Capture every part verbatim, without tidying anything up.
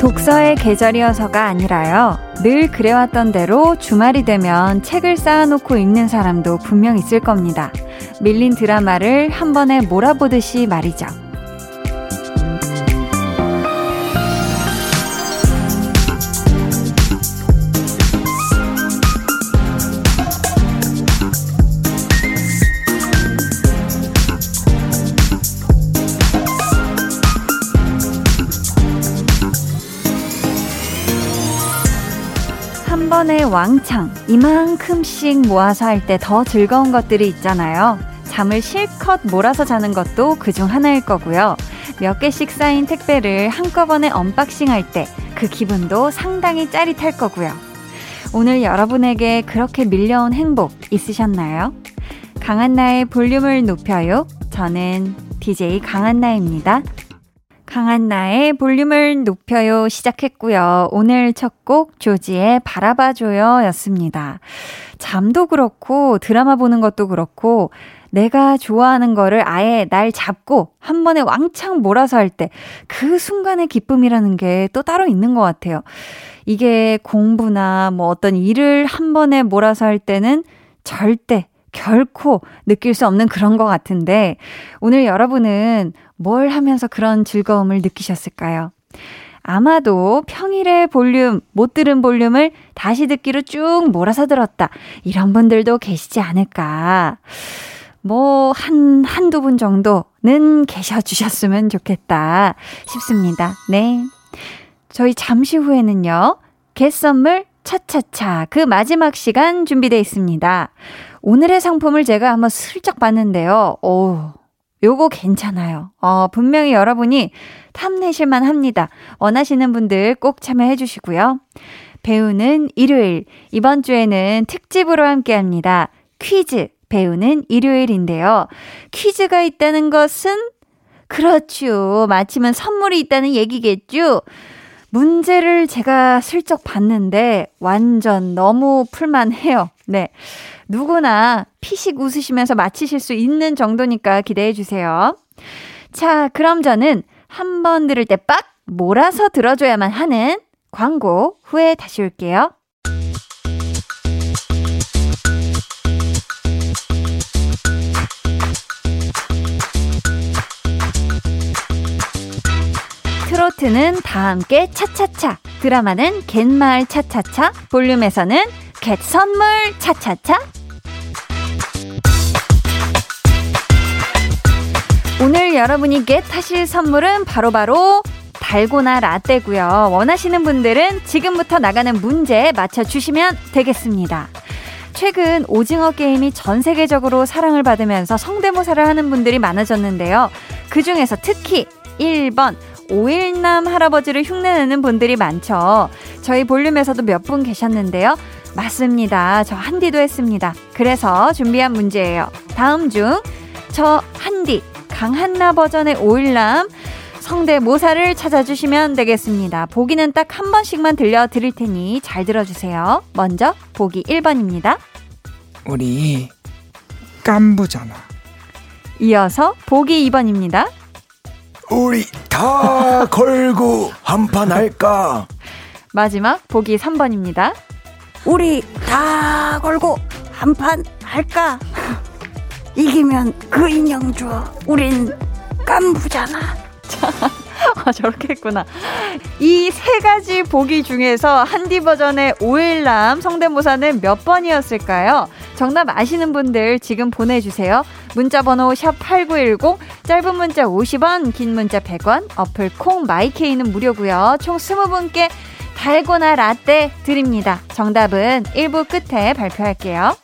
독서의 계절이어서가 아니라요. 늘 그래왔던 대로 주말이 되면 책을 쌓아놓고 읽는 사람도 분명 있을 겁니다. 밀린 드라마를 한 번에 몰아보듯이 말이죠. 한 번에 왕창 이만큼씩 모아서 할 때 더 즐거운 것들이 있잖아요. 잠을 실컷 몰아서 자는 것도 그중 하나일 거고요. 몇 개씩 쌓인 택배를 한꺼번에 언박싱할 때 그 기분도 상당히 짜릿할 거고요. 오늘 여러분에게 그렇게 밀려온 행복 있으셨나요? 강한나의 볼륨을 높여요. 저는 디제이 강한나입니다. 강한나의 볼륨을 높여요 시작했고요. 오늘 첫 곡 조지의 바라봐줘요 였습니다. 잠도 그렇고 드라마 보는 것도 그렇고 내가 좋아하는 거를 아예 날 잡고 한 번에 왕창 몰아서 할 때 그 순간의 기쁨이라는 게 또 따로 있는 것 같아요. 이게 공부나 뭐 어떤 일을 한 번에 몰아서 할 때는 절대 결코 느낄 수 없는 그런 것 같은데 오늘 여러분은 뭘 하면서 그런 즐거움을 느끼셨을까요? 아마도 평일에 볼륨, 못 들은 볼륨을 다시 듣기로 쭉 몰아서 들었다. 이런 분들도 계시지 않을까. 뭐 한, 한두 분 정도는 계셔주셨으면 좋겠다 싶습니다. 네. 저희 잠시 후에는요. 겟선물 차차차 그 마지막 시간 준비되어 있습니다. 오늘의 상품을 제가 한번 슬쩍 봤는데요. 오, 요거 괜찮아요. 어, 분명히 여러분이 탐내실만 합니다. 원하시는 분들 꼭 참여해 주시고요. 배우는 일요일. 이번 주에는 특집으로 함께합니다. 퀴즈, 배우는 일요일인데요. 퀴즈가 있다는 것은? 그렇죠. 맞히면 선물이 있다는 얘기겠죠. 문제를 제가 슬쩍 봤는데 완전 너무 풀만해요. 네. 누구나 피식 웃으시면서 마치실 수 있는 정도니까 기대해 주세요. 자, 그럼 저는 한 번 들을 때 빡 몰아서 들어줘야만 하는 광고 후에 다시 올게요. 트로트는 다 함께 차차차, 드라마는 갯마을 차차차, 볼륨에서는 겟 선물 차차차. 오늘 여러분이 겟하실 선물은 바로바로 바로 달고나 라떼고요. 원하시는 분들은 지금부터 나가는 문제에 맞춰주시면 되겠습니다. 최근 오징어 게임이 전 세계적으로 사랑을 받으면서 성대모사를 하는 분들이 많아졌는데요. 그중에서 특히 일 번 오일남 할아버지를 흉내내는 분들이 많죠. 저희 볼륨에서도 몇 분 계셨는데요. 맞습니다. 저 한디도 했습니다. 그래서 준비한 문제예요. 다음 중 저 한디 강한나 버전의 오일남 성대모사를 찾아주시면 되겠습니다. 보기는 딱 한 번씩만 들려드릴 테니 잘 들어주세요. 먼저 보기 일 번입니다. 우리 깐부잖아. 이어서 보기 이 번입니다. 우리 다 걸고 한판 할까. 마지막 보기 삼 번입니다. 우리 다 걸고 한판 할까. 이기면 그 인형 줘. 우린 깐부잖아. 아, 저렇게 했구나. 이 세 가지 보기 중에서 한디 버전의 오일남 성대모사는 몇 번이었을까요? 정답 아시는 분들 지금 보내주세요. 문자번호 샵 팔구일공, 짧은 문자 오십 원, 긴 문자 백 원, 어플 콩 마이케이는 무료고요. 총 스무 분께 달고나 라떼 드립니다. 정답은 일 부 끝에 발표할게요.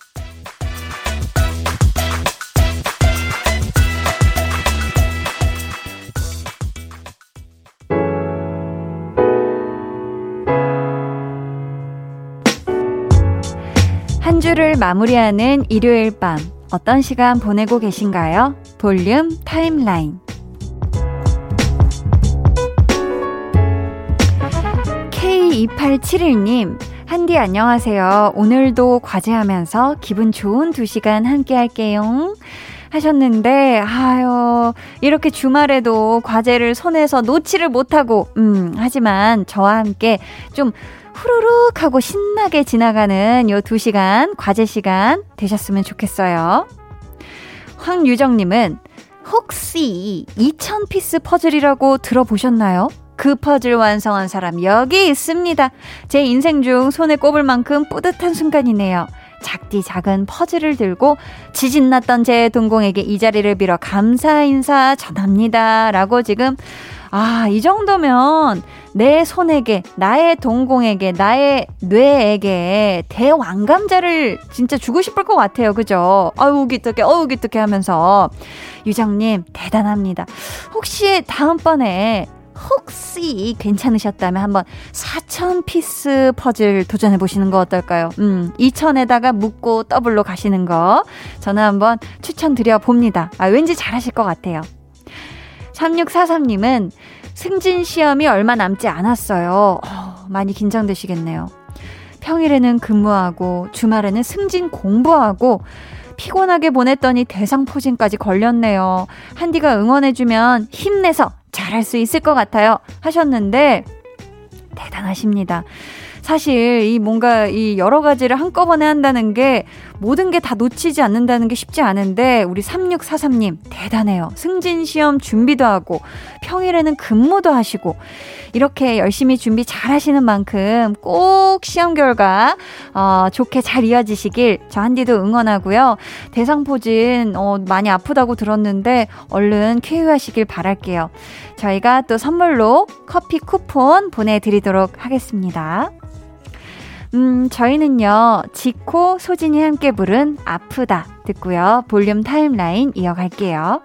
한 주를 마무리하는 일요일 밤, 어떤 시간 보내고 계신가요? 볼륨 타임라인. 이팔칠일 님, 한디 안녕하세요. 오늘도 과제하면서 기분 좋은 두 시간 함께 할게요. 하셨는데, 아유, 이렇게 주말에도 과제를 손에서 놓지를 못하고, 음, 하지만 저와 함께 좀 후루룩 하고 신나게 지나가는 요 두 시간, 과제 시간 되셨으면 좋겠어요. 황유정님은 혹시 이천 피스 퍼즐이라고 들어보셨나요? 그 퍼즐 완성한 사람 여기 있습니다. 제 인생 중 손에 꼽을 만큼 뿌듯한 순간이네요. 작디 작은 퍼즐을 들고 지진났던 제 동공에게 이 자리를 빌어 감사 인사 전합니다. 라고 지금, 아, 이 정도면 내 손에게, 나의 동공에게, 나의 뇌에게 대왕감자를 진짜 주고 싶을 것 같아요. 그죠? 아우 기특해, 어우 기특해 하면서. 유정님 대단합니다. 혹시 다음번에 혹시 괜찮으셨다면 한번 사천 피스 퍼즐 도전해보시는 거 어떨까요? 음, 이천에다가 묶고 더블로 가시는 거 저는 한번 추천드려봅니다. 아, 왠지 잘하실 것 같아요. 삼육사삼 님은 승진 시험이 얼마 남지 않았어요. 어, 많이 긴장되시겠네요. 평일에는 근무하고 주말에는 승진 공부하고 피곤하게 보냈더니 대상포진까지 걸렸네요. 한디가 응원해주면 힘내서 잘할 수 있을 것 같아요. 하셨는데, 대단하십니다. 사실, 이 뭔가, 이 여러 가지를 한꺼번에 한다는 게, 모든 게 다 놓치지 않는다는 게 쉽지 않은데, 우리 삼육사삼 님, 대단해요. 승진시험 준비도 하고, 평일에는 근무도 하시고, 이렇게 열심히 준비 잘 하시는 만큼, 꼭 시험 결과, 어, 좋게 잘 이어지시길, 저 한디도 응원하고요. 대상포진, 어, 많이 아프다고 들었는데, 얼른 쾌유하시길 바랄게요. 저희가 또 선물로 커피 쿠폰 보내드리도록 하겠습니다. 음, 저희는요, 지코, 소진이 함께 부른 아프다 듣고요. 볼륨 타임라인 이어갈게요.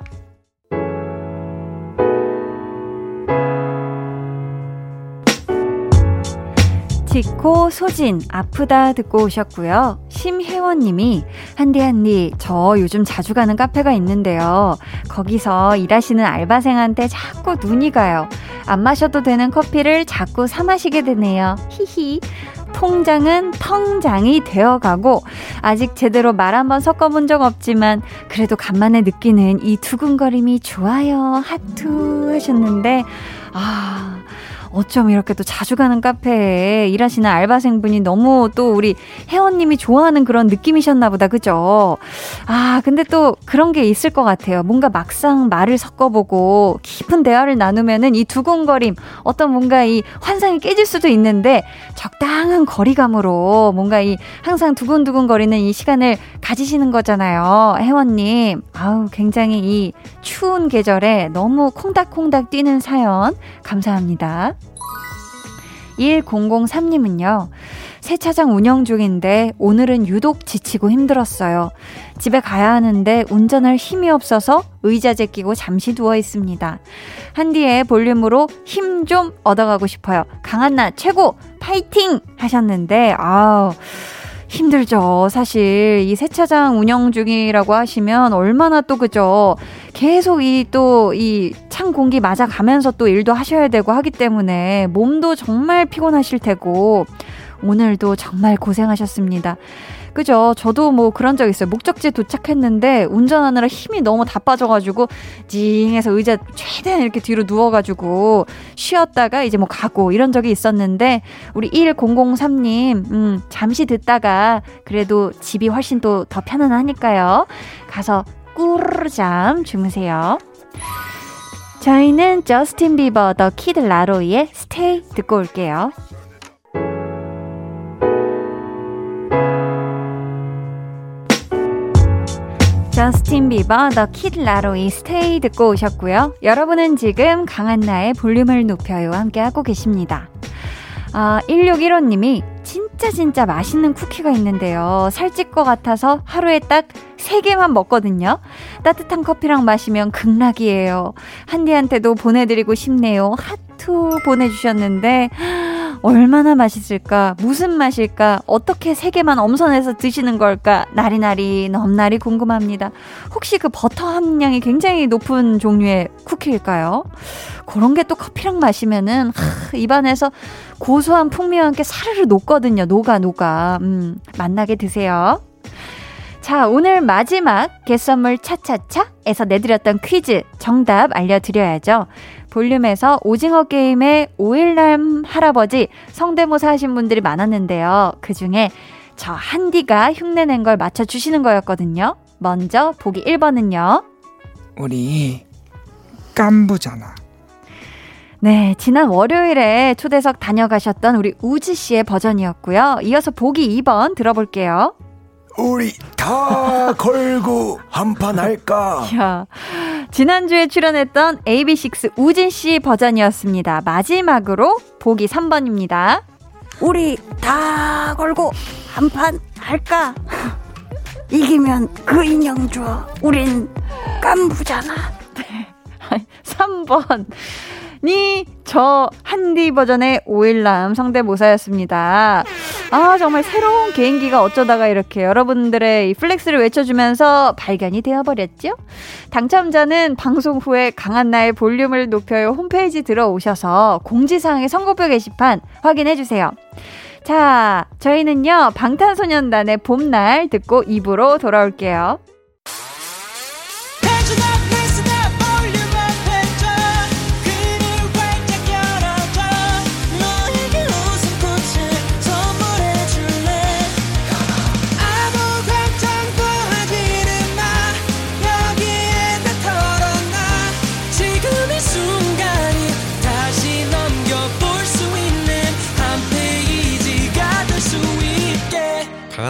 지코, 소진, 아프다 듣고 오셨고요. 심혜원님이 한디 한디 저 요즘 자주 가는 카페가 있는데요. 거기서 일하시는 알바생한테 자꾸 눈이 가요. 안 마셔도 되는 커피를 자꾸 사 마시게 되네요. 히히. 통장은 텅장이 되어가고 아직 제대로 말 한번 섞어본 적 없지만 그래도 간만에 느끼는 이 두근거림이 좋아요. 하트 하셨는데, 아... 어쩜 이렇게 또 자주 가는 카페에 일하시는 알바생분이 너무 또 우리 혜원님이 좋아하는 그런 느낌이셨나 보다. 그죠? 아, 근데 또 그런 게 있을 것 같아요. 뭔가 막상 말을 섞어보고 깊은 대화를 나누면은 이 두근거림, 어떤 뭔가 이 환상이 깨질 수도 있는데 적당한 거리감으로 뭔가 이 항상 두근두근거리는 이 시간을 가지시는 거잖아요. 혜원님, 아우, 굉장히 이 추운 계절에 너무 콩닥콩닥 뛰는 사연 감사합니다. 일공공삼 님은요, 세차장 운영 중인데 오늘은 유독 지치고 힘들었어요. 집에 가야 하는데 운전할 힘이 없어서 의자재 끼고 잠시 누워 있습니다. 한디의 볼륨으로 힘 좀 얻어가고 싶어요. 강한나 최고 파이팅 하셨는데, 아우, 힘들죠. 사실 이 세차장 운영 중이라고 하시면 얼마나 또, 그죠, 계속 이 또 이 찬 공기 맞아가면서 또 일도 하셔야 되고 하기 때문에 몸도 정말 피곤하실 테고, 오늘도 정말 고생하셨습니다. 그죠? 저도 뭐 그런 적 있어요. 목적지에 도착했는데 운전하느라 힘이 너무 다 빠져가지고 징해서 의자 최대한 이렇게 뒤로 누워가지고 쉬었다가 이제 뭐 가고 이런 적이 있었는데, 우리 일공공삼 님, 음, 잠시 듣다가 그래도 집이 훨씬 또 더 편안하니까요. 가서 꾸르르 잠 주무세요. 저희는 저스틴 비버 더 키드 라로이의 스테이 듣고 올게요. 저스틴 비버 더 키드 라로이 스테이 듣고 오셨고요. 여러분은 지금 강한나의 볼륨을 높여요 함께하고 계십니다. 아, 일육일오 님이 진짜 진짜 맛있는 쿠키가 있는데요, 살찔 것 같아서 하루에 딱 세 개만 먹거든요. 따뜻한 커피랑 마시면 극락이에요. 한디한테도 보내드리고 싶네요. 하트 보내주셨는데, 얼마나 맛있을까, 무슨 맛일까, 어떻게 세 개만 엄선해서 드시는 걸까, 나리나리 넘나리 궁금합니다. 혹시 그 버터 함량이 굉장히 높은 종류의 쿠키일까요? 그런 게 또 커피랑 마시면은 하, 입안에서 고소한 풍미와 함께 사르르 녹거든요. 녹아 녹아. 음, 맛나게 드세요. 자, 오늘 마지막 겟선물 차차차에서 내드렸던 퀴즈 정답 알려드려야죠. 볼륨에서 오징어 게임의 오일남 할아버지 성대모사 하신 분들이 많았는데요. 그중에 저 한디가 흉내낸 걸 맞춰주시는 거였거든요. 먼저 보기 일 번은요. 우리 깐부잖아. 네, 지난 월요일에 초대석 다녀가셨던 우리 우지 씨의 버전이었고요. 이어서 보기 이 번 들어볼게요. 우리 다 걸고 한판 할까? 야, 지난주에 출연했던 에이비식스 우진씨 버전이었습니다. 마지막으로 보기 삼 번입니다. 우리 다 걸고 한판 할까? 이기면 그 인형 줘. 우린 깐부잖아. 네. 삼 번. 니, 저, 한디 버전의 오일남 성대모사였습니다. 아, 정말 새로운 개인기가 어쩌다가 이렇게 여러분들의 이 플렉스를 외쳐주면서 발견이 되어버렸죠? 당첨자는 방송 후에 강한나의 볼륨을 높여요 홈페이지 들어오셔서 공지사항의 선고표 게시판 확인해주세요. 자, 저희는요, 방탄소년단의 봄날 듣고 이 부로 돌아올게요.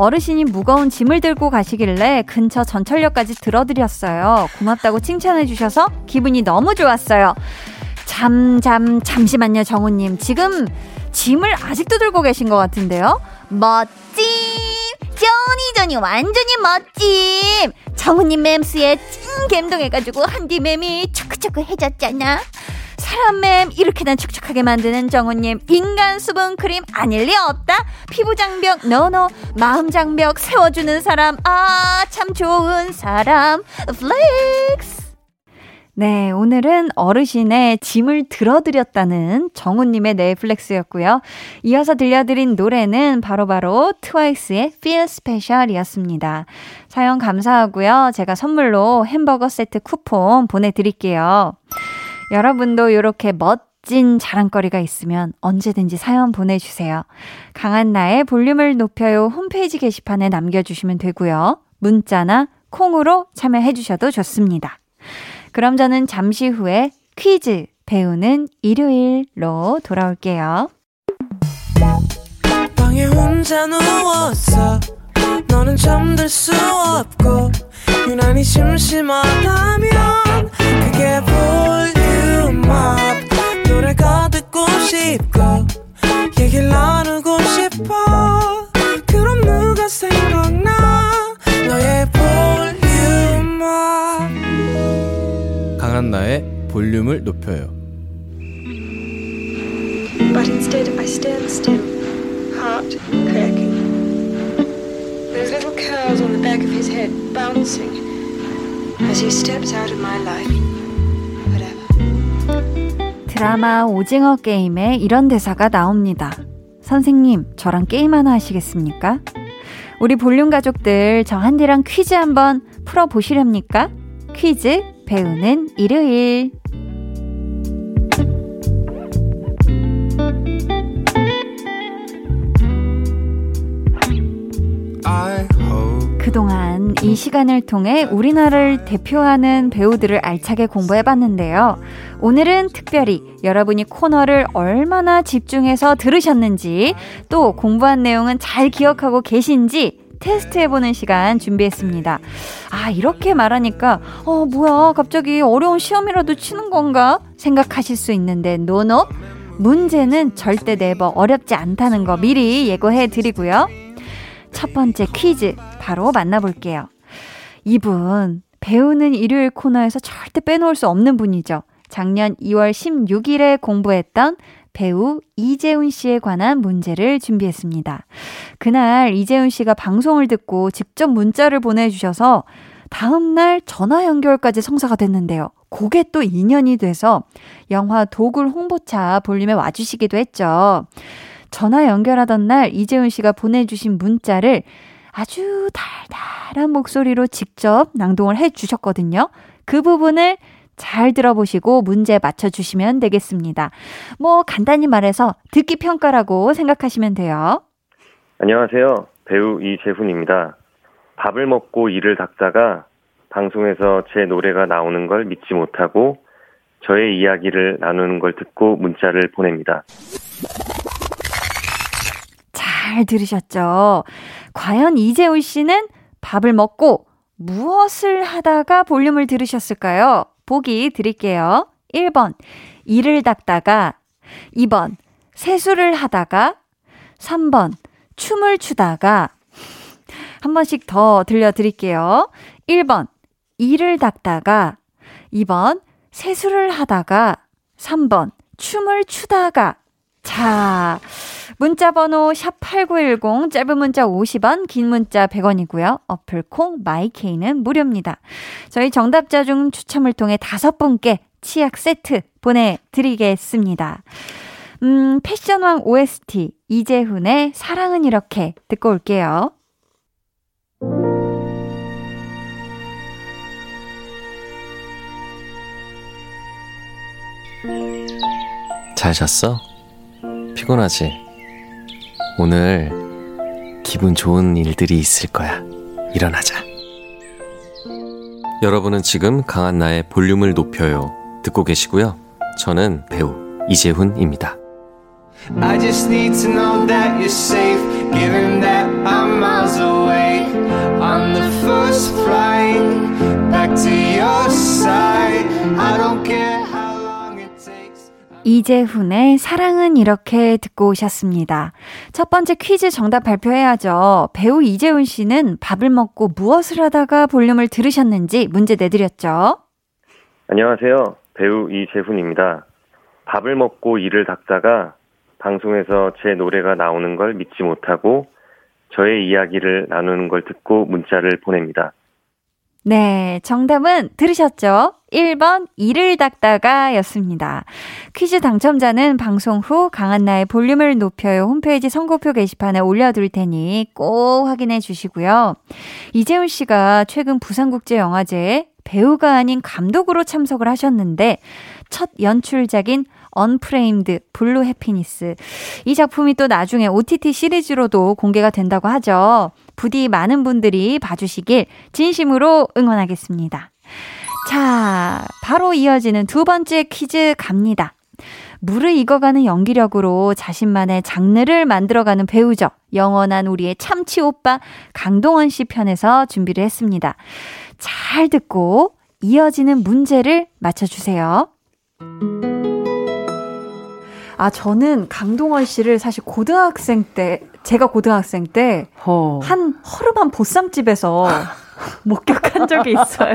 어르신이 무거운 짐을 들고 가시길래 근처 전철역까지 들어드렸어요. 고맙다고 칭찬해 주셔서 기분이 너무 좋았어요. 잠, 잠, 잠시만요, 정우님. 지금 짐을 아직도 들고 계신 것 같은데요? 멋짐! 쩌니저니 완전히 멋짐! 정우님 맴스에 찐 감동해가지고 한디 맴이 초크초크 해졌잖아. 사람 맴 이렇게나 촉촉하게 만드는 정우님, 인간 수분 크림 아닐 리 없다. 피부 장벽 노노, 마음 장벽 세워주는 사람, 아 참 좋은 사람, 플렉스. 네, 오늘은 어르신의 짐을 들어드렸다는 정우님의 넷플렉스였고요. 이어서 들려드린 노래는 바로바로 트와이스의 Feel Special이었습니다. 사연 감사하고요. 제가 선물로 햄버거 세트 쿠폰 보내드릴게요. 여러분도 이렇게 멋진 자랑거리가 있으면 언제든지 사연 보내주세요. 강한나의 볼륨을 높여요 홈페이지 게시판에 남겨주시면 되고요. 문자나 콩으로 참여해주셔도 좋습니다. 그럼 저는 잠시 후에 퀴즈 배우는 일요일로 돌아올게요. 방에 혼자 누웠어. 너는 잠들 수 없고 유난히 심심하다면 그게 볼륨업. 노래가 듣고 싶고 얘기를 나누고 싶어. 그럼 누가 생각나 너의 볼륨업. 강한나의 볼륨을 높여요. But instead I stand still, heart cracking. Those little curls on the back of his head bouncing as he steps out of my life. Whatever. 드라마 오징어 게임에 이런 대사가 나옵니다. 선생님, 저랑 게임 하나 하시겠습니까? 우리 볼륨 가족들, 저 한디랑 퀴즈 한번 풀어보시렵니까? 퀴즈 배우는 일요일. 그동안 이 시간을 통해 우리나라를 대표하는 배우들을 알차게 공부해봤는데요. 오늘은 특별히 여러분이 코너를 얼마나 집중해서 들으셨는지, 또 공부한 내용은 잘 기억하고 계신지 테스트해보는 시간 준비했습니다. 아, 이렇게 말하니까 어 뭐야 갑자기 어려운 시험이라도 치는 건가 생각하실 수 있는데 노노, 문제는 절대 네버 어렵지 않다는 거 미리 예고해드리고요. 첫 번째 퀴즈 바로 만나볼게요. 이분 배우는 일요일 코너에서 절대 빼놓을 수 없는 분이죠. 작년 이월 십육일에 공부했던 배우 이재훈 씨에 관한 문제를 준비했습니다. 그날 이재훈 씨가 방송을 듣고 직접 문자를 보내주셔서 다음날 전화 연결까지 성사가 됐는데요. 그게 또 인연이 돼서 영화 도굴 홍보차 볼륨에 와주시기도 했죠. 전화 연결하던 날 이재훈 씨가 보내주신 문자를 아주 달달한 목소리로 직접 낭독을 해주셨거든요. 그 부분을 잘 들어보시고 문제 맞춰주시면 되겠습니다. 뭐 간단히 말해서 듣기 평가라고 생각하시면 돼요. 안녕하세요. 배우 이재훈입니다. 밥을 먹고 일을 닦다가 방송에서 제 노래가 나오는 걸 믿지 못하고 저의 이야기를 나누는 걸 듣고 문자를 보냅니다. 잘 들으셨죠? 과연 이재훈 씨는 밥을 먹고 무엇을 하다가 볼륨을 들으셨을까요? 보기 드릴게요. 일 번 일을 닦다가, 이 번 세수를 하다가, 삼 번 춤을 추다가. 한 번씩 더 들려드릴게요. 일 번 일을 닦다가, 이 번 세수를 하다가, 삼 번 춤을 추다가. 자, 문자번호 샵 팔구일공, 짧은 문자 오십 원, 긴 문자 백 원이고요. 어플 콩 마이케이는 무료입니다. 저희 정답자 중 추첨을 통해 다섯 분께 치약 세트 보내드리겠습니다. 음, 패션왕 오에스티 이재훈의 사랑은 이렇게 듣고 올게요. 잘 잤어? 피곤하지? 오늘 기분 좋은 일들이 있을 거야. 일어나자. 여러분은 지금 강한나의 볼륨을 높여요 듣고 계시고요. 저는 배우 이재훈입니다. I just need to know that you're safe, given that I'm miles away on the first flight back to your side. I don't care. 이재훈의 사랑은 이렇게 듣고 오셨습니다. 첫 번째 퀴즈 정답 발표해야죠. 배우 이재훈 씨는 밥을 먹고 무엇을 하다가 볼륨을 들으셨는지 문제 내드렸죠. 안녕하세요. 배우 이재훈입니다. 밥을 먹고 일을 닦다가 방송에서 제 노래가 나오는 걸 믿지 못하고 저의 이야기를 나누는 걸 듣고 문자를 보냅니다. 네, 정답은 들으셨죠? 일 번 일을 닦다가 였습니다. 퀴즈 당첨자는 방송 후 강한나의 볼륨을 높여요 홈페이지 선고표 게시판에 올려둘 테니 꼭 확인해 주시고요. 이재훈 씨가 최근 부산국제영화제에 배우가 아닌 감독으로 참석을 하셨는데 첫 연출작인 언프레임드 블루 해피니스, 이 작품이 또 나중에 오티티 시리즈로도 공개가 된다고 하죠. 부디 많은 분들이 봐주시길 진심으로 응원하겠습니다. 자, 바로 이어지는 두 번째 퀴즈 갑니다. 물을 익어가는 연기력으로 자신만의 장르를 만들어가는 배우죠. 영원한 우리의 참치 오빠 강동원 씨 편에서 준비를 했습니다. 잘 듣고 이어지는 문제를 맞춰주세요. 아, 저는 강동원 씨를 사실 고등학생 때, 제가 고등학생 때 한 허름한 보쌈집에서 목격한 적이 있어요.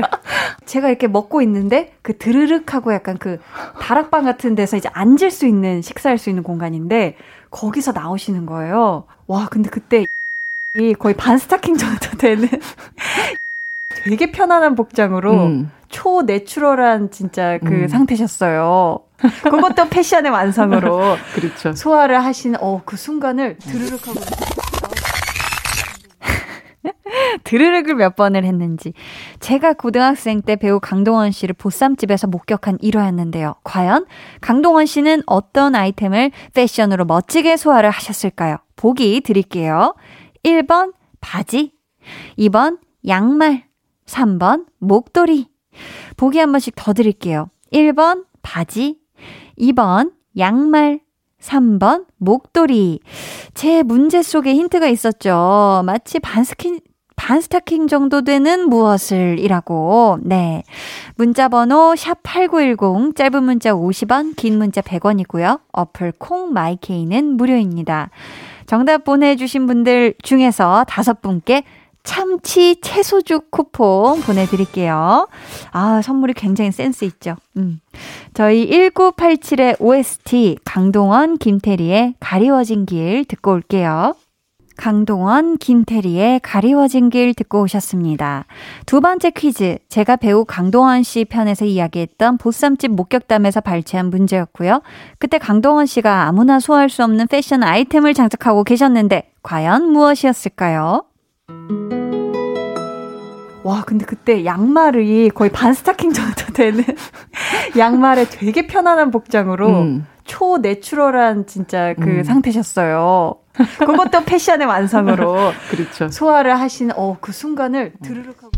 제가 이렇게 먹고 있는데 그 드르륵하고 약간 그 다락방 같은 데서 이제 앉을 수 있는, 식사할 수 있는 공간인데 거기서 나오시는 거예요. 와, 근데 그때 거의 반 스타킹 정도 되는 되게 편안한 복장으로 음. 초 내추럴한 진짜 그 음. 상태셨어요. 그것도 패션의 완성으로 그렇죠. 소화를 하신 어, 그 순간을 드르륵 하고 드르륵을 몇 번을 했는지. 제가 고등학생 때 배우 강동원 씨를 보쌈집에서 목격한 일화였는데요. 과연 강동원 씨는 어떤 아이템을 패션으로 멋지게 소화를 하셨을까요? 보기 드릴게요. 일 번 바지, 이 번 양말, 삼 번 목도리. 보기 한 번씩 더 드릴게요. 일 번 바지, 이 번 양말, 삼 번 목도리. 제 문제 속에 힌트가 있었죠. 마치 반스킨 반스타킹 정도 되는 무엇을 이라고. 네, 문자번호 샵 팔구일공, 짧은 문자 오십 원, 긴 문자 백 원이고요. 어플 콩마이케이는 무료입니다. 정답 보내주신 분들 중에서 다섯 분께 참치 채소죽 쿠폰 보내드릴게요. 아, 선물이 굉장히 센스 있죠. 음. 저희 천구백팔십칠의 오에스티 강동원, 김태리의 가리워진 길 듣고 올게요. 강동원, 김태리의 가리워진 길 듣고 오셨습니다. 두 번째 퀴즈, 제가 배우 강동원 씨 편에서 이야기했던 보쌈집 목격담에서 발췌한 문제였고요. 그때 강동원 씨가 아무나 소화할 수 없는 패션 아이템을 장착하고 계셨는데 과연 무엇이었을까요? 와, 근데 그때 양말이 거의 반스타킹 정도 되는 양말에 되게 편안한 복장으로 음. 초 내추럴한 진짜 그 음. 상태셨어요. 그것도 패션의 완성으로 그렇죠. 소화를 하신 어, 그 순간을 드르륵 하고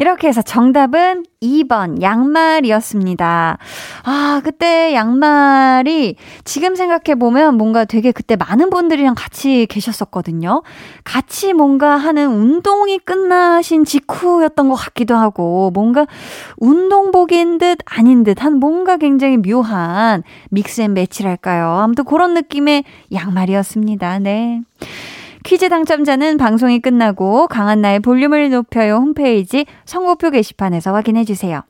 이렇게 해서 정답은 이 번 양말이었습니다. 아, 그때 양말이 지금 생각해보면 뭔가 되게 그때 많은 분들이랑 같이 계셨었거든요. 같이 뭔가 하는 운동이 끝나신 직후였던 것 같기도 하고 뭔가 운동복인 듯 아닌 듯한 뭔가 굉장히 묘한 믹스앤매치랄까요. 아무튼 그런 느낌의 양말이었습니다. 네. 퀴즈 당첨자는 방송이 끝나고 강한나의 볼륨을 높여요 홈페이지 선고표 게시판에서 확인해주세요.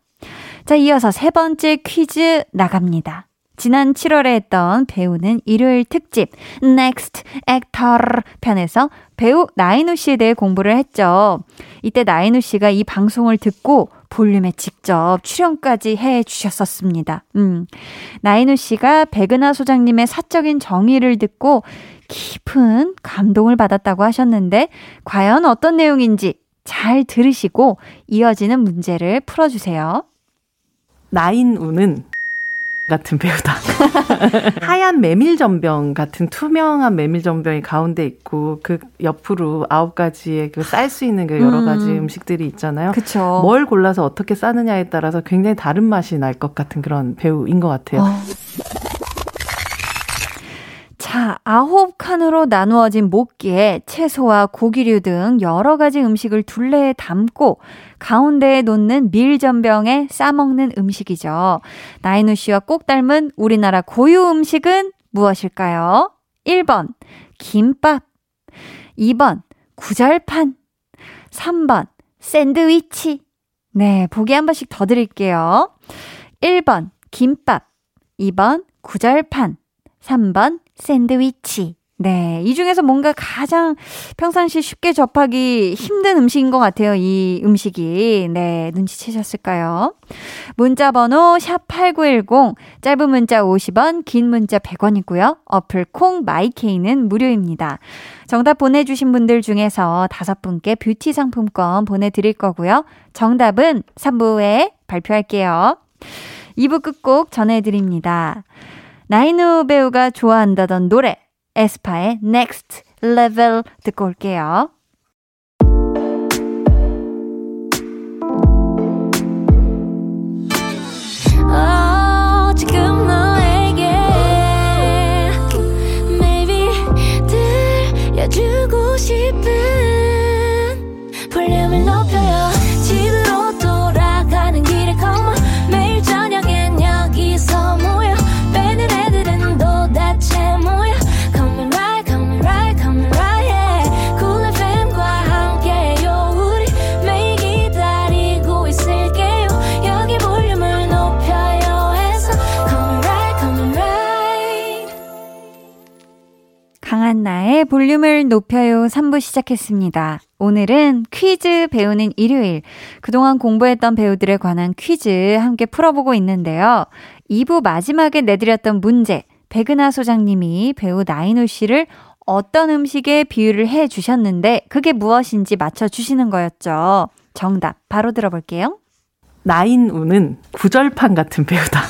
자, 이어서 세 번째 퀴즈 나갑니다. 지난 칠월에 했던 배우는 일요일 특집 Next Actor 편에서 배우 나인우 씨에 대해 공부를 했죠. 이때 나인우 씨가 이 방송을 듣고 볼륨에 직접 출연까지 해주셨었습니다. 음, 나인우 씨가 백은하 소장님의 사적인 정의를 듣고 깊은 감동을 받았다고 하셨는데 과연 어떤 내용인지 잘 들으시고 이어지는 문제를 풀어주세요. 나인우는 같은 배우다. 하얀 메밀전병 같은 투명한 메밀전병이 가운데 있고 그 옆으로 아홉 가지의 그 쌀 수 있는 그 여러 가지 음. 음식들이 있잖아요. 그쵸. 뭘 골라서 어떻게 싸느냐에 따라서 굉장히 다른 맛이 날 것 같은 그런 배우인 것 같아요. 어. 자, 아홉 칸으로 나누어진 목기에 채소와 고기류 등 여러 가지 음식을 둘레에 담고 가운데에 놓는 밀전병에 싸먹는 음식이죠. 나인우 씨와 꼭 닮은 우리나라 고유 음식은 무엇일까요? 일 번 김밥, 이 번 구절판, 삼 번 샌드위치. 네, 보기 한 번씩 더 드릴게요. 일 번 김밥, 이 번 구절판, 삼 번 샌드위치. 네, 이 중에서 뭔가 가장 평상시 쉽게 접하기 힘든 음식인 것 같아요. 이 음식이. 네, 눈치채셨을까요? 문자번호 샵 팔구일공, 짧은 문자 오십 원, 긴 문자 백 원이고요. 어플 콩 마이케이는 무료입니다. 정답 보내주신 분들 중에서 다섯 분께 뷰티 상품권 보내드릴 거고요. 정답은 삼 부에 발표할게요. 이 부 끝곡 전해드립니다. 나인우 배우가 좋아한다던 노래, 에스파의 Next Level 듣고 올게요. 강한나의 볼륨을 높여요 삼 부 시작했습니다. 오늘은 퀴즈 배우는 일요일, 그동안 공부했던 배우들에 관한 퀴즈 함께 풀어보고 있는데요. 이 부 마지막에 내드렸던 문제, 백은하 소장님이 배우 나인우 씨를 어떤 음식에 비유를 해주셨는데 그게 무엇인지 맞춰주시는 거였죠. 정답 바로 들어볼게요. 나인우는 구절판 같은 배우다.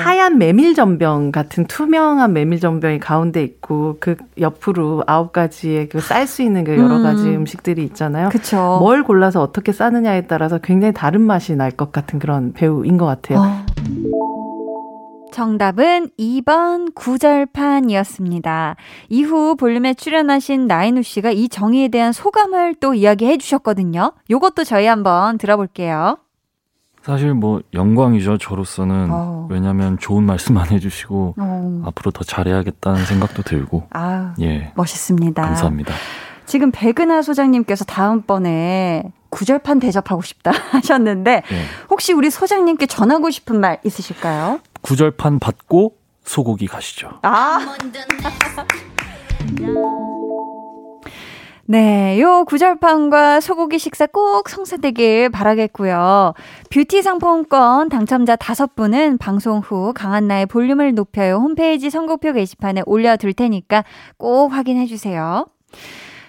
하얀 메밀전병 같은 투명한 메밀전병이 가운데 있고 그 옆으로 아홉 가지의 그 쌀 수 있는 그 여러 가지 음. 음식들이 있잖아요. 그쵸. 뭘 골라서 어떻게 싸느냐에 따라서 굉장히 다른 맛이 날 것 같은 그런 배우인 것 같아요. 어. 정답은 이 번 구절판이었습니다. 이후 볼륨에 출연하신 나인우 씨가 이 정의에 대한 소감을 또 이야기해 주셨거든요. 요것도 저희 한번 들어볼게요. 사실 뭐 영광이죠, 저로서는. 오. 왜냐면 좋은 말씀만 해주시고 오. 앞으로 더 잘해야겠다는 생각도 들고. 아, 예, 멋있습니다. 감사합니다. 지금 백은하 소장님께서 다음번에 구절판 대접하고 싶다 하셨는데 예. 혹시 우리 소장님께 전하고 싶은 말 있으실까요? 구절판 받고 소고기 가시죠. 아. 네, 요 구절판과 소고기 식사 꼭 성사되길 바라겠고요. 뷰티 상품권 당첨자 다섯 분은 방송 후 강한나의 볼륨을 높여요 홈페이지 선곡표 게시판에 올려둘 테니까 꼭 확인해 주세요.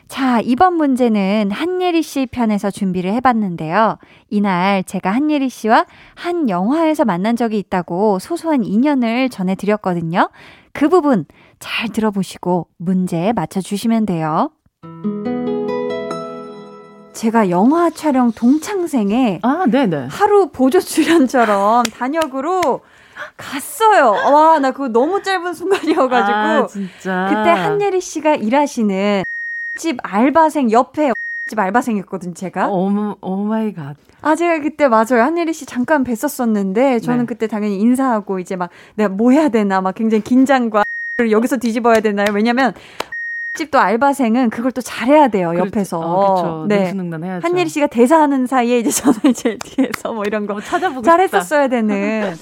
자, 이번 문제는 한예리 씨 편에서 준비를 해봤는데요. 이날 제가 한예리 씨와 한 영화에서 만난 적이 있다고 소소한 인연을 전해드렸거든요. 그 부분 잘 들어보시고 문제에 맞춰주시면 돼요. 제가 영화 촬영 동창생에 아, 네네. 하루 보조 출연처럼 단역으로 갔어요. 와, 나 그거 너무 짧은 순간이어가지고. 아, 진짜. 그때 한예리 씨가 일하시는 집 알바생 옆에 집 알바생이었거든 제가. 어머, 오 마이 갓. 아, 제가 그때 맞아요. 한예리 씨 잠깐 뵀었었는데 저는 네. 그때 당연히 인사하고 이제 막 내가 뭐 해야 되나 막 굉장히 긴장과 여기서 뒤집어야 되나요? 왜냐면 집도 알바생은 그걸 또 잘해야 돼요 옆에서. 어, 그렇죠. 네. 능수능란해야죠. 한예리 씨가 대사하는 사이에 이제 저는 이제 뒤에서 뭐 이런 거 어, 찾아보고 잘했었어야 되는.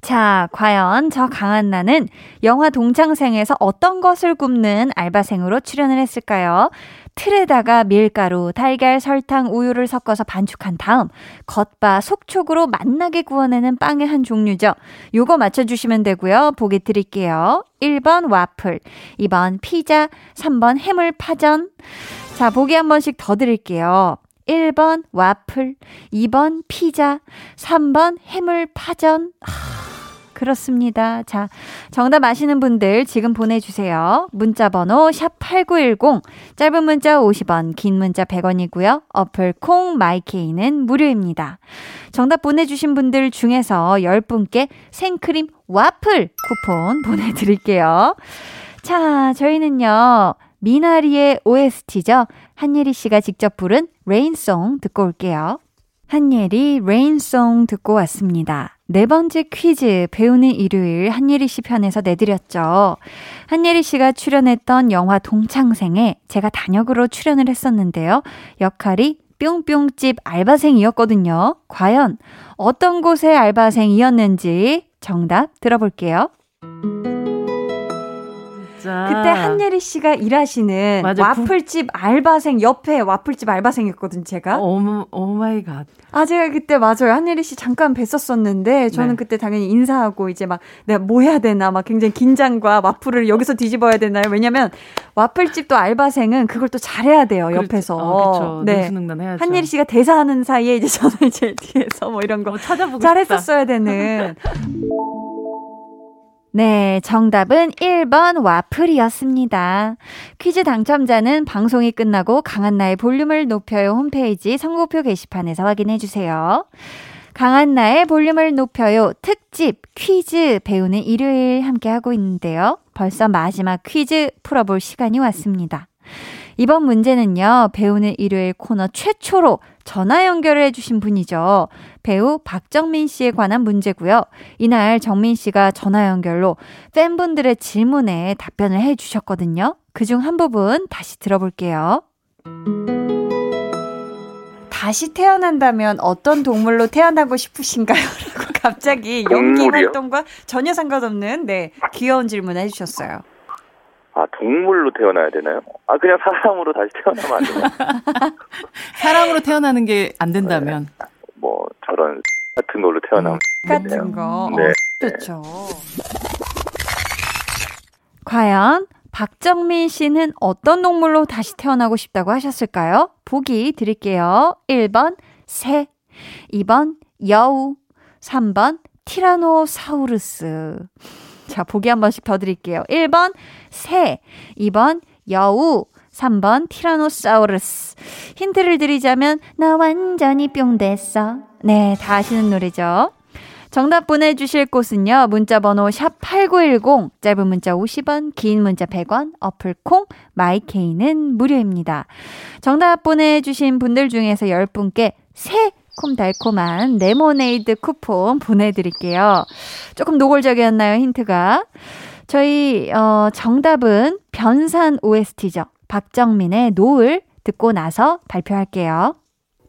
자, 과연 저 강한나는 영화 동창생에서 어떤 것을 굽는 알바생으로 출연을 했을까요? 틀에다가 밀가루, 달걀, 설탕, 우유를 섞어서 반죽한 다음 겉바 속촉으로 맛나게 구워내는 빵의 한 종류죠. 요거 맞춰주시면 되고요. 보기 드릴게요. 일 번 와플, 이 번 피자, 삼 번 해물파전. 자, 보기 한 번씩 더 드릴게요. 일 번 와플, 이 번 피자, 삼 번 해물파전. 그렇습니다. 자, 정답 아시는 분들 지금 보내주세요. 문자번호 샵 팔구일공, 짧은 문자 오십 원, 긴 문자 백 원이고요. 어플 콩 마이케이는 무료입니다. 정답 보내주신 분들 중에서 열 분께 생크림 와플 쿠폰 보내드릴게요. 자, 저희는요. 미나리의 오에스티죠. 한예리 씨가 직접 부른 레인송 듣고 올게요. 한예리 레인송 듣고 왔습니다. 네 번째 퀴즈, 배우는 일요일 한예리 씨 편에서 내드렸죠. 한예리 씨가 출연했던 영화 동창생에 제가 단역으로 출연을 했었는데요. 역할이 뿅뿅집 알바생이었거든요. 과연 어떤 곳의 알바생이었는지 정답 들어볼게요. 진짜. 그때 한예리 씨가 일하시는 맞아, 와플집 구... 알바생 옆에 와플집 알바생이었거든 제가. 어머, 오 마이 갓. 아, 제가 그때 맞아요. 한예리 씨 잠깐 뵀었었는데 저는 네. 그때 당연히 인사하고 이제 막 내가 뭐 해야 되나 막 굉장히 긴장과 와플을 여기서 뒤집어야 되나요? 왜냐면 와플집도 알바생은 그걸 또 잘해야 돼요 옆에서. 어, 그렇죠. 네. 능수능란해야죠. 한예리 씨가 대사하는 사이에 이제 저는 이제 뒤에서 뭐 이런 거 어, 찾아보고 잘했었어야 되는. 네, 정답은 일 번 와플이었습니다. 퀴즈 당첨자는 방송이 끝나고 강한나의 볼륨을 높여요 홈페이지 선곡표 게시판에서 확인해주세요. 강한나의 볼륨을 높여요 특집 퀴즈 배우는 일요일 함께하고 있는데요. 벌써 마지막 퀴즈 풀어볼 시간이 왔습니다. 이번 문제는요. 배우는 일요일 코너 최초로 전화 연결을 해주신 분이죠. 배우 박정민 씨에 관한 문제고요. 이날 정민 씨가 전화 연결로 팬분들의 질문에 답변을 해주셨거든요. 그중 한 부분 다시 들어볼게요. 다시 태어난다면 어떤 동물로 태어나고 싶으신가요? 라고 갑자기 연기 활동과 전혀 상관없는 네, 귀여운 질문을 해주셨어요. 아, 동물로 태어나야 되나요? 아, 그냥 사람으로 다시 태어나면 안 되나요? 사람으로 태어나는 게 안 된다면? 네. 뭐, 저런 같은 걸로 태어나면 안 되나요? 같은 거. 네. 어, 그렇죠. 과연 박정민 씨는 어떤 동물로 다시 태어나고 싶다고 하셨을까요? 보기 드릴게요. 일 번 새, 이 번 여우, 삼 번 티라노사우루스. 자, 보기 한 번씩 더 드릴게요. 일 번 새, 이 번 여우, 삼 번 티라노사우루스. 힌트를 드리자면 나 완전히 뿅 됐어. 네, 다 아시는 노래죠. 정답 보내주실 곳은요. 문자번호 샵팔구일공, 짧은 문자 오십 원, 긴 문자 백 원, 어플콩, 마이케이는 무료입니다. 정답 보내주신 분들 중에서 열 분께 새콤달콤한 레모네이드 쿠폰 보내드릴게요. 조금 노골적이었나요, 힌트가? 저희 어, 정답은 변산 오에스티죠. 박정민의 노을 듣고 나서 발표할게요.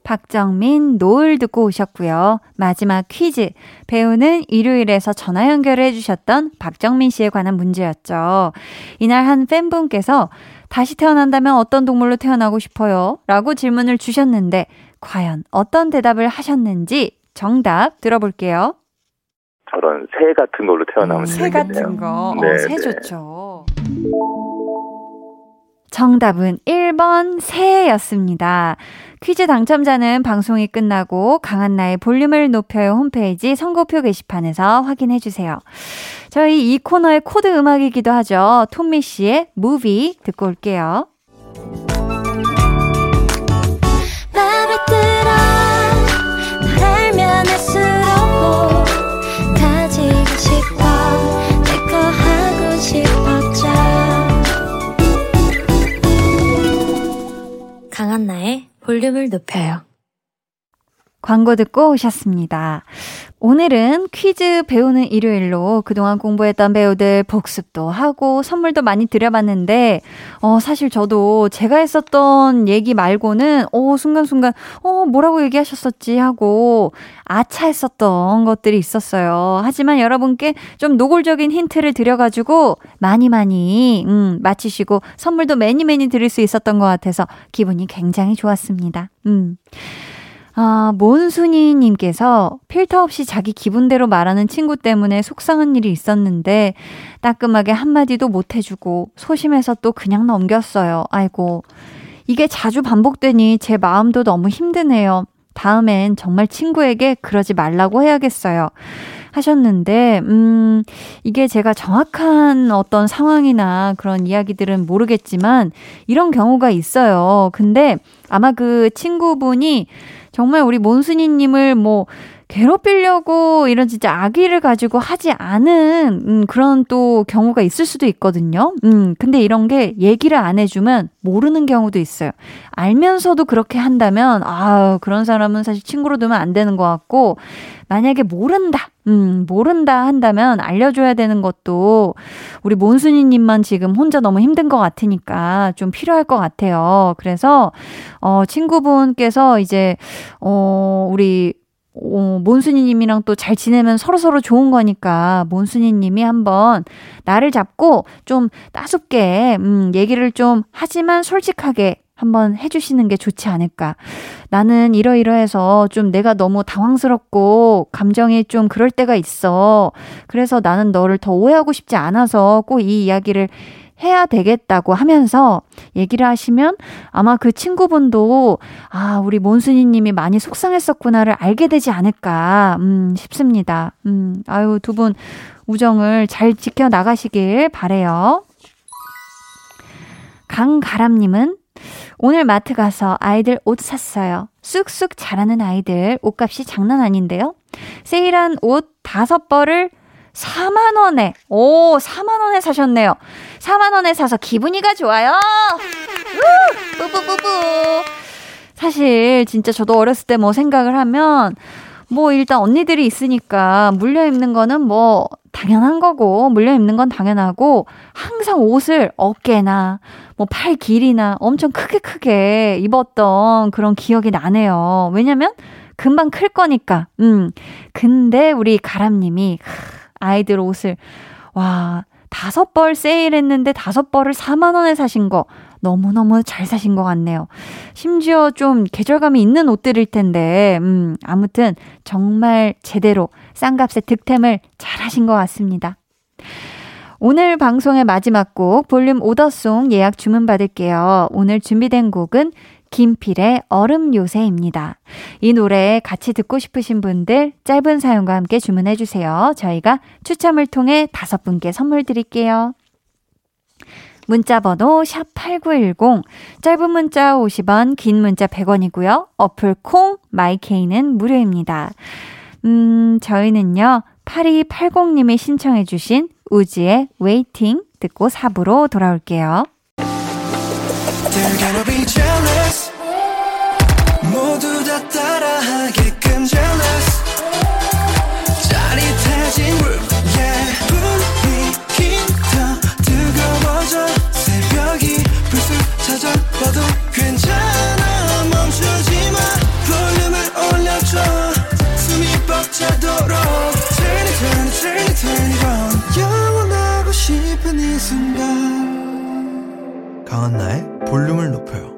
박정민 노을 듣고 오셨고요. 마지막 퀴즈, 배우는 일요일에서 전화 연결을 해주셨던 박정민 씨에 관한 문제였죠. 이날 한 팬분께서 다시 태어난다면 어떤 동물로 태어나고 싶어요? 라고 질문을 주셨는데 과연 어떤 대답을 하셨는지 정답 들어볼게요. 저런 새 같은 걸로 태어나면 새 음, 같은 거. 네, 어, 새 네. 좋죠. 정답은 일 번 새였습니다. 퀴즈 당첨자는 방송이 끝나고 강한나의 볼륨을 높여요 홈페이지 선고표 게시판에서 확인해 주세요. 저희 이 코너의 코드 음악이기도 하죠. 톰미 씨의 무비 듣고 올게요. 강한나의 볼륨을 높여요. 광고 듣고 오셨습니다. 오늘은 퀴즈 배우는 일요일로 그동안 공부했던 배우들 복습도 하고 선물도 많이 드려봤는데 어, 사실 저도 제가 했었던 얘기 말고는 어, 순간순간 어, 뭐라고 얘기하셨었지 하고 아차했었던 것들이 있었어요. 하지만 여러분께 좀 노골적인 힌트를 드려가지고 많이 많이 음, 맞히시고 선물도 매니 매니 드릴 수 있었던 것 같아서 기분이 굉장히 좋았습니다. 음. 아, 몬순이님께서 필터 없이 자기 기분대로 말하는 친구 때문에 속상한 일이 있었는데 따끔하게 한마디도 못 해주고 소심해서 또 그냥 넘겼어요. 아이고, 이게 자주 반복되니 제 마음도 너무 힘드네요. 다음엔 정말 친구에게 그러지 말라고 해야겠어요. 하셨는데 음, 이게 제가 정확한 어떤 상황이나 그런 이야기들은 모르겠지만 이런 경우가 있어요. 근데 아마 그 친구분이 정말 우리 몬순이님을 뭐 괴롭히려고 이런 진짜 악의를 가지고 하지 않은 음, 그런 또 경우가 있을 수도 있거든요. 음, 근데 이런 게 얘기를 안 해주면 모르는 경우도 있어요. 알면서도 그렇게 한다면 아, 그런 사람은 사실 친구로 두면 안 되는 것 같고, 만약에 모른다, 음, 모른다 한다면 알려줘야 되는 것도 우리 몬순이님만 지금 혼자 너무 힘든 것 같으니까 좀 필요할 것 같아요. 그래서 어, 친구분께서 이제 어, 우리 어, 몬순이님이랑 또 잘 지내면 서로서로 좋은 거니까 몬순이님이 한번 나를 잡고 좀 따숩게 음, 얘기를 좀 하지만 솔직하게 한번 해주시는 게 좋지 않을까. 나는 이러이러해서 좀 내가 너무 당황스럽고 감정이 좀 그럴 때가 있어. 그래서 나는 너를 더 오해하고 싶지 않아서 꼭 이 이야기를 해야 되겠다고 하면서 얘기를 하시면 아마 그 친구분도 아, 우리 몬순이님이 많이 속상했었구나를 알게 되지 않을까 음, 싶습니다. 음, 아유, 두 분 우정을 잘 지켜나가시길 바래요. 강가람님은 오늘 마트 가서 아이들 옷 샀어요. 쑥쑥 자라는 아이들 옷값이 장난 아닌데요. 세일한 옷 다섯 벌을 사만 원에, 오, 사만 원에 사셨네요. 사만 원에 사서 기분이가 좋아요. 뿌뿌뿌뿌. 사실 진짜 저도 어렸을 때 뭐 생각을 하면 뭐 일단 언니들이 있으니까 물려 입는 거는 뭐 당연한 거고, 물려 입는 건 당연하고, 항상 옷을 어깨나 뭐 팔 길이나 엄청 크게 크게 입었던 그런 기억이 나네요. 왜냐면 금방 클 거니까. 음. 근데 우리 가람님이 아이들 옷을 와, 다섯 벌 세일했는데 다섯 벌을 사만 원에 사신 거 너무너무 잘 사신 것 같네요. 심지어 좀 계절감이 있는 옷들일 텐데 음, 아무튼 정말 제대로 싼값에 득템을 잘 하신 것 같습니다. 오늘 방송의 마지막 곡 볼륨 오더송 예약 주문 받을게요. 오늘 준비된 곡은 김필의 얼음 요새입니다. 이 노래 같이 듣고 싶으신 분들 짧은 사연과 함께 주문해 주세요. 저희가 추첨을 통해 다섯 분께 선물 드릴게요. 문자번호 샵팔구일공, 짧은 문자 오십 원, 긴 문자 백 원이고요. 어플 콩, 마이케이는 무료입니다. 음, 저희는요, 팔이팔공님이 신청해 주신 우지의 웨이팅 듣고 사 부로 돌아올게요. 모두 다 따라하게끔 jealous 짜릿해진 groove yeah 분위기 더 뜨거워져 새벽이 불쑥 찾아와도 괜찮아 멈추지 마 볼륨을 올려줘 숨이 벅차도록 turn it turn it turn it turn it on 영원하고 싶은 이 순간 강한나의 볼륨을 높여요.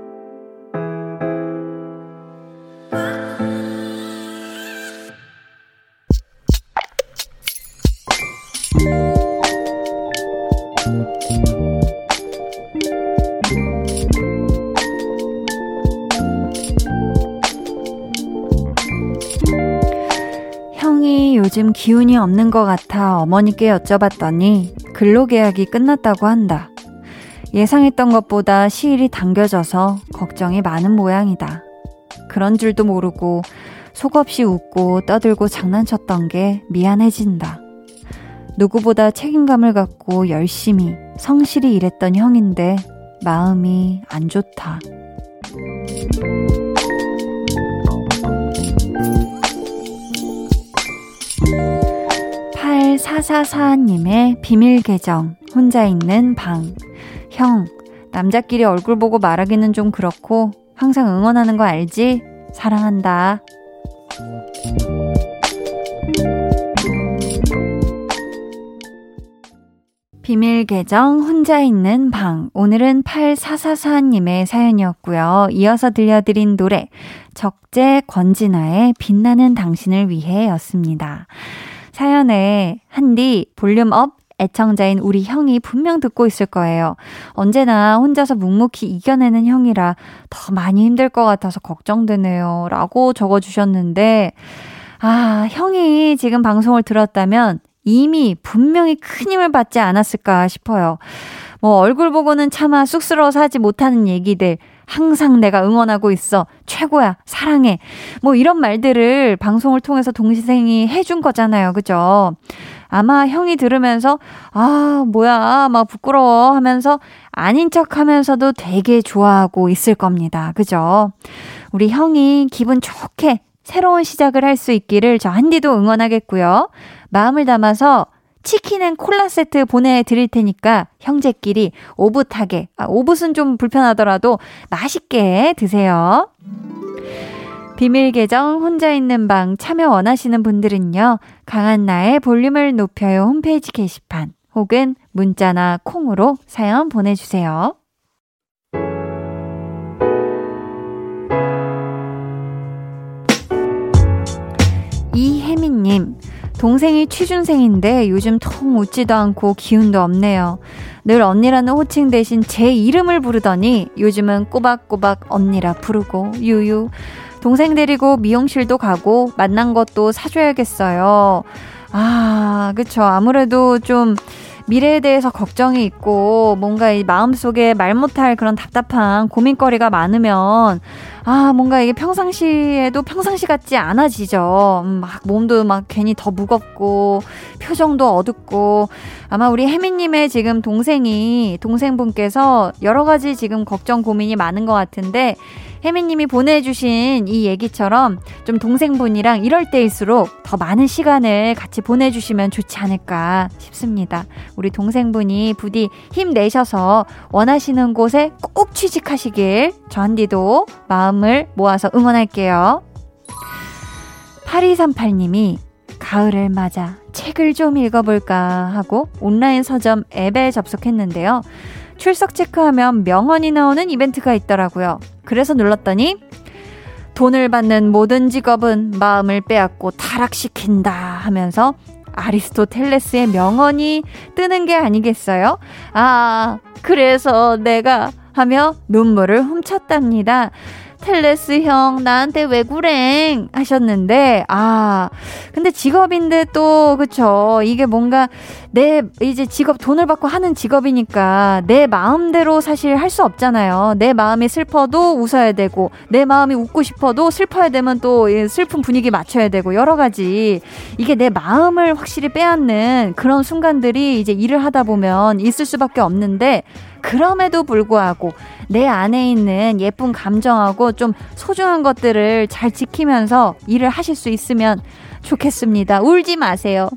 형이 요즘 기운이 없는 것 같아 어머니께 여쭤봤더니 근로계약이 끝났다고 한다. 예상했던 것보다 시일이 당겨져서 걱정이 많은 모양이다. 그런 줄도 모르고 속없이 웃고 떠들고 장난쳤던 게 미안해진다. 누구보다 책임감을 갖고 열심히 성실히 일했던 형인데 마음이 안 좋다. 팔사사사님의 비밀 계정 혼자 있는 방. 형, 남자끼리 얼굴 보고 말하기는 좀 그렇고 항상 응원하는 거 알지? 사랑한다. 비밀 계정 혼자 있는 방, 오늘은 팔사사사님의 사연이었고요. 이어서 들려드린 노래 적재 권진아의 빛나는 당신을 위해 였습니다. 사연에 한디 볼륨업 애청자인 우리 형이 분명 듣고 있을 거예요. 언제나 혼자서 묵묵히 이겨내는 형이라 더 많이 힘들 것 같아서 걱정되네요 라고 적어주셨는데, 아, 형이 지금 방송을 들었다면 이미 분명히 큰 힘을 받지 않았을까 싶어요. 뭐 얼굴 보고는 차마 쑥스러워서 하지 못하는 얘기들, 항상 내가 응원하고 있어, 최고야, 사랑해, 뭐 이런 말들을 방송을 통해서 동생이 해준 거잖아요. 그죠? 아마 형이 들으면서 아 뭐야 막 부끄러워 하면서 아닌 척하면서도 되게 좋아하고 있을 겁니다. 그죠? 우리 형이 기분 좋게 새로운 시작을 할 수 있기를 저 한디도 응원하겠고요. 마음을 담아서 치킨 앤 콜라 세트 보내드릴 테니까 형제끼리 오붓하게, 아, 오붓은 좀 불편하더라도 맛있게 드세요. 비밀 계정 혼자 있는 방 참여 원하시는 분들은요, 강한나의 볼륨을 높여요 홈페이지 게시판 혹은 문자나 콩으로 사연 보내주세요. 이혜민님, 동생이 취준생인데 요즘 통 웃지도 않고 기운도 없네요. 늘 언니라는 호칭 대신 제 이름을 부르더니 요즘은 꼬박꼬박 언니라 부르고 유유. 동생 데리고 미용실도 가고 만난 것도 사줘야겠어요. 아, 그쵸. 아무래도 좀 미래에 대해서 걱정이 있고 뭔가 이 마음속에 말 못할 그런 답답한 고민거리가 많으면 아, 뭔가 이게 평상시에도 평상시 같지 않아지죠. 막 몸도 막 괜히 더 무겁고 표정도 어둡고, 아마 우리 혜민님의 지금 동생이, 동생분께서 여러 가지 지금 걱정 고민이 많은 것 같은데, 혜민님이 보내주신 이 얘기처럼 좀 동생분이랑 이럴 때일수록 더 많은 시간을 같이 보내주시면 좋지 않을까 싶습니다. 우리 동생분이 부디 힘내셔서 원하시는 곳에 꼭 취직하시길 저 한디도 마음을 모아서 응원할게요. 팔이삼팔님이 가을을 맞아 책을 좀 읽어볼까 하고 온라인 서점 앱에 접속했는데요. 출석 체크하면 명언이 나오는 이벤트가 있더라고요. 그래서 눌렀더니 돈을 받는 모든 직업은 마음을 빼앗고 타락시킨다 하면서 아리스토텔레스의 명언이 뜨는 게 아니겠어요? 아, 그래서 내가 하며 눈물을 훔쳤답니다. 팰리스 형 나한테 왜 구랭 하셨는데, 아 근데 직업인데 또 그쵸, 이게 뭔가 내 이제 직업 돈을 받고 하는 직업이니까 내 마음대로 사실 할 수 없잖아요. 내 마음이 슬퍼도 웃어야 되고, 내 마음이 웃고 싶어도 슬퍼야 되면 또 슬픈 분위기 맞춰야 되고, 여러 가지 이게 내 마음을 확실히 빼앗는 그런 순간들이 이제 일을 하다 보면 있을 수밖에 없는데, 그럼에도 불구하고 내 안에 있는 예쁜 감정하고 좀 소중한 것들을 잘 지키면서 일을 하실 수 있으면 좋겠습니다. 울지 마세요.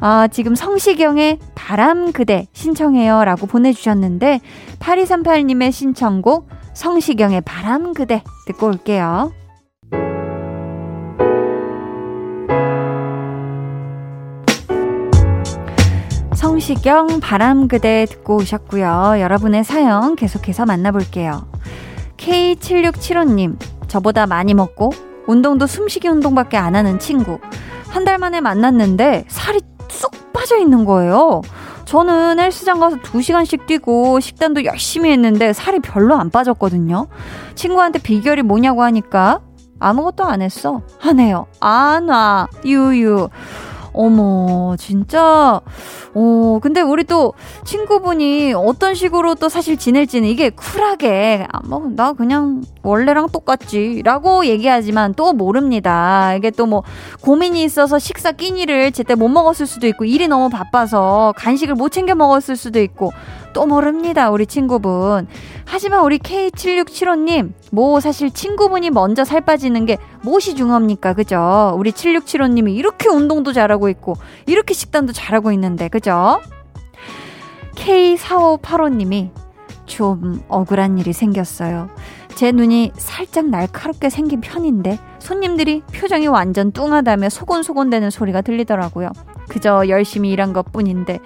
아, 지금 성시경의 바람 그대 신청해요 라고 보내주셨는데, 팔이삼팔님의 신청곡 성시경의 바람 그대 듣고 올게요. 성시경 바람 그대 듣고 오셨고요. 여러분의 사연 계속해서 만나볼게요. 케이 칠육칠오님, 저보다 많이 먹고 운동도 숨쉬기 운동밖에 안 하는 친구, 한 달 만에 만났는데 살이 쑥 빠져 있는 거예요. 저는 헬스장 가서 두 시간씩 뛰고 식단도 열심히 했는데 살이 별로 안 빠졌거든요. 친구한테 비결이 뭐냐고 하니까 아무것도 안 했어 하네요. 안 와 유유. 어머, 진짜. 어, 근데 우리 또 친구분이 어떤 식으로 또 사실 지낼지는, 이게 쿨하게 아, 뭐 나 그냥 원래랑 똑같지 라고 얘기하지만 또 모릅니다. 이게 또 뭐 고민이 있어서 식사 끼니를 제때 못 먹었을 수도 있고, 일이 너무 바빠서 간식을 못 챙겨 먹었을 수도 있고, 또 모릅니다, 우리 친구분. 하지만 우리 케이 칠육칠오님, 뭐 사실 친구분이 먼저 살 빠지는 게 무엇이 중요합니까, 그죠? 우리 칠육칠오님이 이렇게 운동도 잘하고 있고 이렇게 식단도 잘하고 있는데, 그죠? 케이 사오팔오님이 좀 억울한 일이 생겼어요. 제 눈이 살짝 날카롭게 생긴 편인데 손님들이 표정이 완전 뚱하다며 소곤소곤대는 소리가 들리더라고요. 그저 열심히 일한 것뿐인데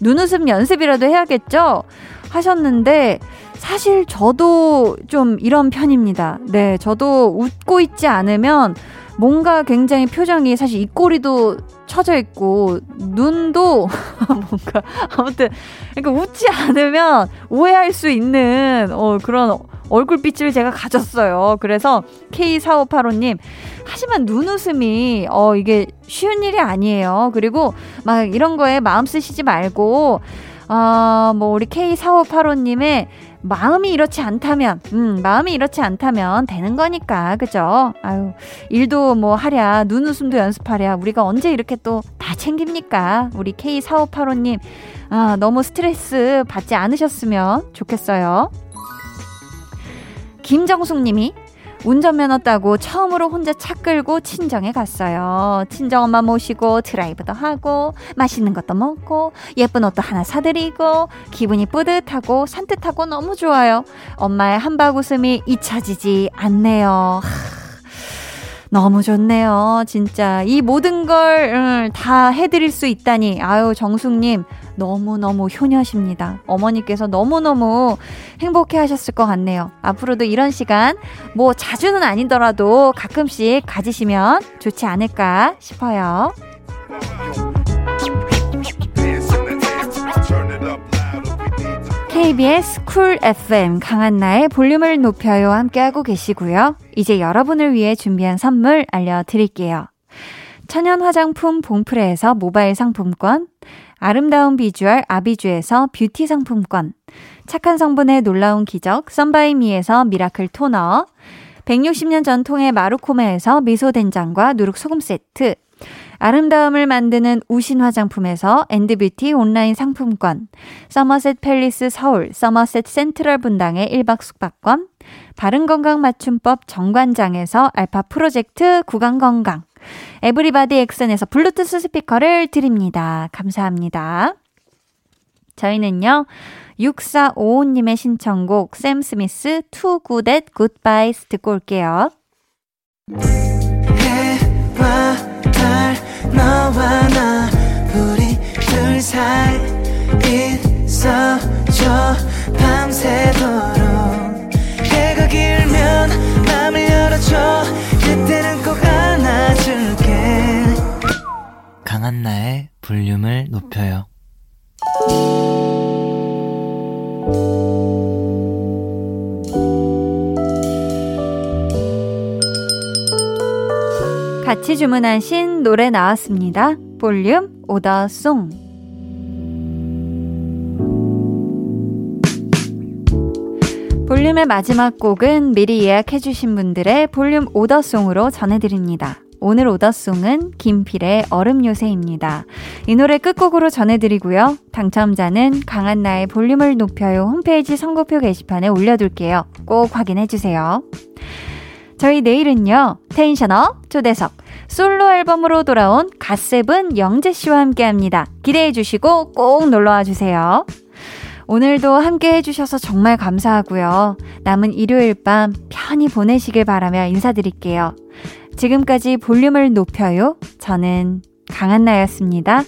눈웃음 연습이라도 해야겠죠? 하셨는데, 사실 저도 좀 이런 편입니다. 네, 저도 웃고 있지 않으면 뭔가 굉장히 표정이 사실 입꼬리도 처져 있고 눈도 뭔가, 아무튼 그러니까 웃지 않으면 오해할 수 있는 어, 그런 얼굴빛을 제가 가졌어요. 그래서 케이 사오팔오님, 하지만 눈웃음이 어, 이게 쉬운 일이 아니에요. 그리고 막 이런 거에 마음 쓰시지 말고, 어, 뭐 우리 케이 사오팔오님의 마음이 이렇지 않다면, 음, 마음이 이렇지 않다면 되는 거니까, 그죠? 아유, 일도 뭐 하랴, 눈웃음도 연습하랴, 우리가 언제 이렇게 또 다 챙깁니까? 우리 케이 사오팔오님, 아, 너무 스트레스 받지 않으셨으면 좋겠어요. 김정숙님이 운전면허 따고 처음으로 혼자 차 끌고 친정에 갔어요. 친정엄마 모시고 드라이브도 하고 맛있는 것도 먹고 예쁜 옷도 하나 사드리고 기분이 뿌듯하고 산뜻하고 너무 좋아요. 엄마의 한박 웃음이 잊혀지지 않네요. 너무 좋네요. 진짜 이 모든 걸 다 해드릴 수 있다니, 아유 정숙님 너무너무 효녀십니다. 어머니께서 너무너무 행복해하셨을 것 같네요. 앞으로도 이런 시간 뭐 자주는 아니더라도 가끔씩 가지시면 좋지 않을까 싶어요. 케이비에스 쿨 에프엠 강한나의 볼륨을 높여요 함께하고 계시고요. 이제 여러분을 위해 준비한 선물 알려드릴게요. 천연 화장품 봉프레에서 모바일 상품권, 아름다운 비주얼 아비주에서 뷰티 상품권, 착한 성분의 놀라운 기적 선바이미에서 미라클 토너, 백육십 년 전통의 마루코메에서 미소된장과 누룩소금 세트, 아름다움을 만드는 우신 화장품에서 엔드뷰티 온라인 상품권, 서머셋 팰리스 서울 서머셋 센트럴 분당의 일 박 숙박권, 바른건강 맞춤법 정관장에서 알파 프로젝트 구강건강, 에브리바디 엑센에서 블루투스 스피커를 드립니다. 감사합니다. 저희는요, 육사오오님의 신청곡 샘 스미스 Too Good at Goodbyes 듣고 올게요. 해와 달 너와 나 우리 둘 사이 있어줘 밤새도록. 해가 길면 맘을 열어줘 그때는 꼭 안아줄게. 강한나의 볼륨을 높여요. 같이 주문하신 노래 나왔습니다. 볼륨 오더송. 볼륨의 마지막 곡은 미리 예약해주신 분들의 볼륨 오더송으로 전해드립니다. 오늘 오더송은 김필의 얼음 요새입니다. 이 노래 끝곡으로 전해드리고요. 당첨자는 강한나의 볼륨을 높여요 홈페이지 선고표 게시판에 올려둘게요. 꼭 확인해주세요. 저희 내일은요. 텐션업 초대석 솔로 앨범으로 돌아온 갓세븐 영재씨와 함께합니다. 기대해주시고 꼭 놀러와주세요. 오늘도 함께 해주셔서 정말 감사하고요. 남은 일요일 밤 편히 보내시길 바라며 인사드릴게요. 지금까지 볼륨을 높여요. 저는 강한나였습니다.